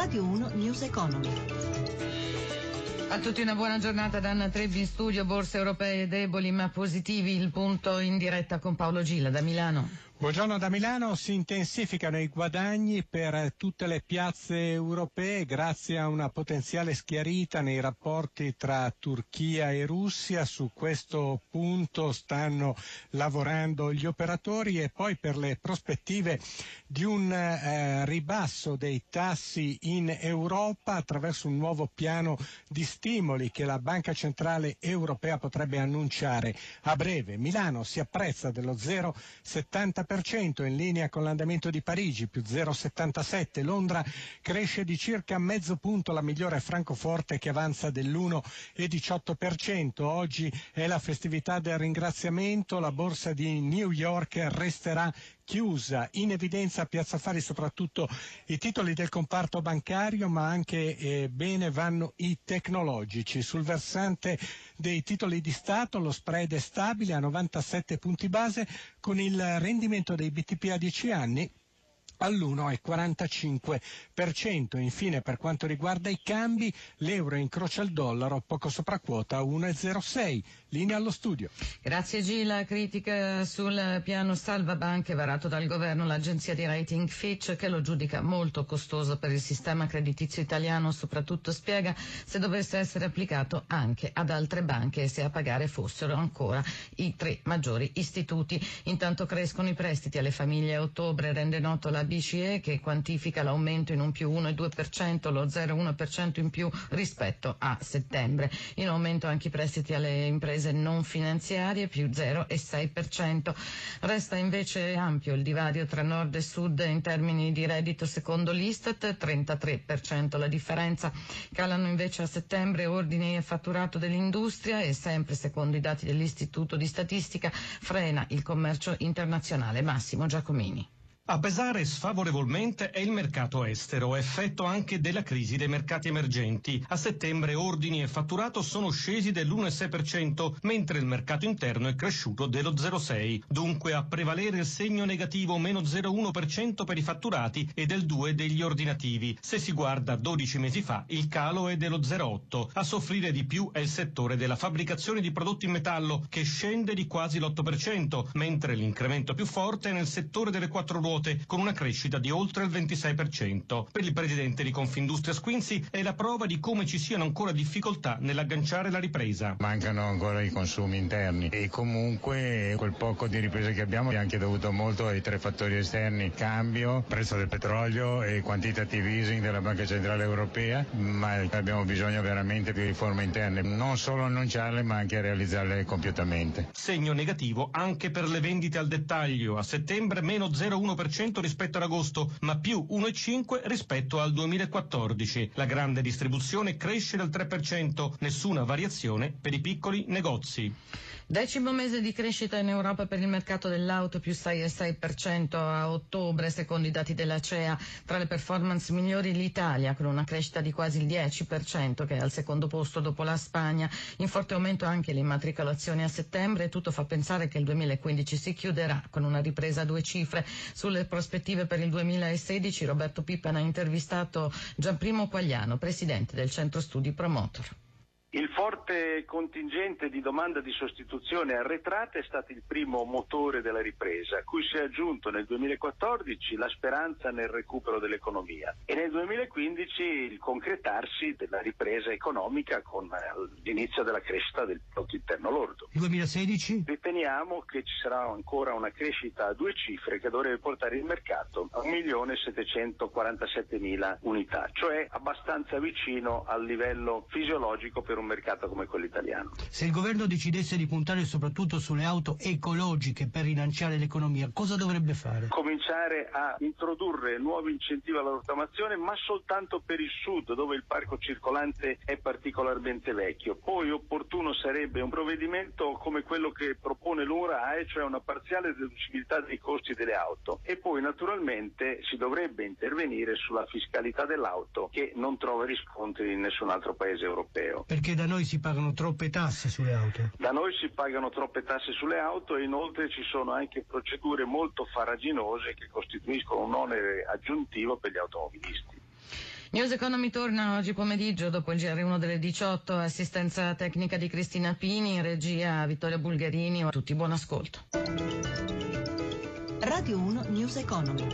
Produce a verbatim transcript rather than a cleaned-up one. Radio uno News Economy. A tutti una buona giornata da Anna Trebbi in studio. Borse europee deboli ma positivi, il punto in diretta con Paolo Gilla da Milano. Buongiorno da Milano. Si intensificano i guadagni per tutte le piazze europee grazie a una potenziale schiarita nei rapporti tra Turchia e Russia. Su questo punto stanno lavorando gli operatori, e poi per le prospettive di un eh, ribasso dei tassi in Europa attraverso un nuovo piano di stimoli che la Banca Centrale Europea potrebbe annunciare a breve. Milano si apprezza dello zero virgola settanta percento, in linea con l'andamento di Parigi, più zero virgola settantasette. Londra cresce di circa mezzo punto, la migliore è Francoforte che avanza dell'uno virgola diciotto percento. Oggi è la festività del ringraziamento, la borsa di New York resterà chiusa. In evidenza a Piazza Affari soprattutto i titoli del comparto bancario, ma anche eh, bene vanno i tecnologici. Sul versante dei titoli di Stato lo spread è stabile a novantasette punti base, con il rendimento dei B T P a dieci anni all'uno virgola quarantacinque percento. Infine, per quanto riguarda i cambi, l'euro incrocia il dollaro poco sopra quota uno virgola zero sei. Linea allo studio. Grazie Gila. Critica sul piano salva banche varato dal governo. L'agenzia di rating Fitch, che lo giudica molto costoso per il sistema creditizio italiano, soprattutto spiega se dovesse essere applicato anche ad altre banche e se a pagare fossero ancora i tre maggiori istituti. Intanto crescono i prestiti alle famiglie a ottobre, rende noto la B C E, che quantifica l'aumento in un più uno virgola due percento, lo zero virgola uno percento in più rispetto a settembre. In aumento anche i prestiti alle imprese non finanziarie, più zero virgola sei percento. Resta invece ampio il divario tra nord e sud in termini di reddito, secondo l'Istat, trentatré percento la differenza. Calano invece a settembre ordini e fatturato dell'industria, e sempre secondo i dati dell'Istituto di Statistica frena il commercio internazionale. Massimo Giacomini. A pesare sfavorevolmente è il mercato estero, effetto anche della crisi dei mercati emergenti. A settembre ordini e fatturato sono scesi dell'uno virgola sei percento, mentre il mercato interno è cresciuto dello zero virgola sei percento. Dunque a prevalere il segno negativo, meno zero virgola uno percento per i fatturati e del due percento degli ordinativi. Se si guarda dodici mesi fa, il calo è dello zero virgola otto percento. A soffrire di più è il settore della fabbricazione di prodotti in metallo, che scende di quasi l'otto percento, mentre l'incremento più forte è nel settore delle quattro ruote, con una crescita di oltre il ventisei percento. Per il presidente di Confindustria Squinzi è la prova di come ci siano ancora difficoltà nell'agganciare la ripresa. Mancano ancora i consumi interni, e comunque quel poco di ripresa che abbiamo è anche dovuto molto ai tre fattori esterni: cambio, prezzo del petrolio e quantitative easing della Banca Centrale Europea, ma abbiamo bisogno veramente di riforme interne, non solo annunciarle ma anche realizzarle compiutamente. Segno negativo anche per le vendite al dettaglio, a settembre meno zero virgola uno percento rispetto ad agosto, ma più uno virgola cinque percento rispetto al duemilaquattordici. La grande distribuzione cresce del tre percento, nessuna variazione per i piccoli negozi. Decimo mese di crescita in Europa per il mercato dell'auto, più sei virgola sei percento a ottobre, secondo i dati della C E A. Tra le performance migliori l'Italia, con una crescita di quasi il dieci percento, che è al secondo posto dopo la Spagna. In forte aumento anche le immatricolazioni a settembre, e tutto fa pensare che il duemilaquindici si chiuderà con una ripresa a due cifre. Sulle prospettive per il duemilasedici, Roberto Pippan ha intervistato Gianprimo Quagliano, presidente del Centro Studi Promotor. Il forte contingente di domanda di sostituzione arretrata è stato il primo motore della ripresa, a cui si è aggiunto nel duemilaquattordici la speranza nel recupero dell'economia, e nel duemilaquindici il concretarsi della ripresa economica con l'inizio della crescita del prodotto interno lordo. duemilasedici? Riteniamo che ci sarà ancora una crescita a due cifre che dovrebbe portare il mercato a un milione settecentoquarantasettemila unità, cioè abbastanza vicino al livello fisiologico per un mercato come quello italiano. Se il governo decidesse di puntare soprattutto sulle auto ecologiche per rilanciare l'economia, cosa dovrebbe fare? Cominciare a introdurre nuovi incentivi all'automazione, ma soltanto per il sud, dove il parco circolante è particolarmente vecchio. Poi opportuno sarebbe un provvedimento come quello che propone l'U R A E, cioè una parziale deducibilità dei costi delle auto, e poi naturalmente si dovrebbe intervenire sulla fiscalità dell'auto, che non trova riscontri in nessun altro paese europeo. Perché da noi si pagano troppe tasse sulle auto. Da noi si pagano troppe tasse sulle auto, e inoltre ci sono anche procedure molto farraginose che costituiscono un onere aggiuntivo per gli automobilisti. News Economy torna oggi pomeriggio dopo il G R uno delle diciotto, assistenza tecnica di Cristina Pini, in regia Vittoria Bulgarini. A tutti buon ascolto. Radio uno News Economy.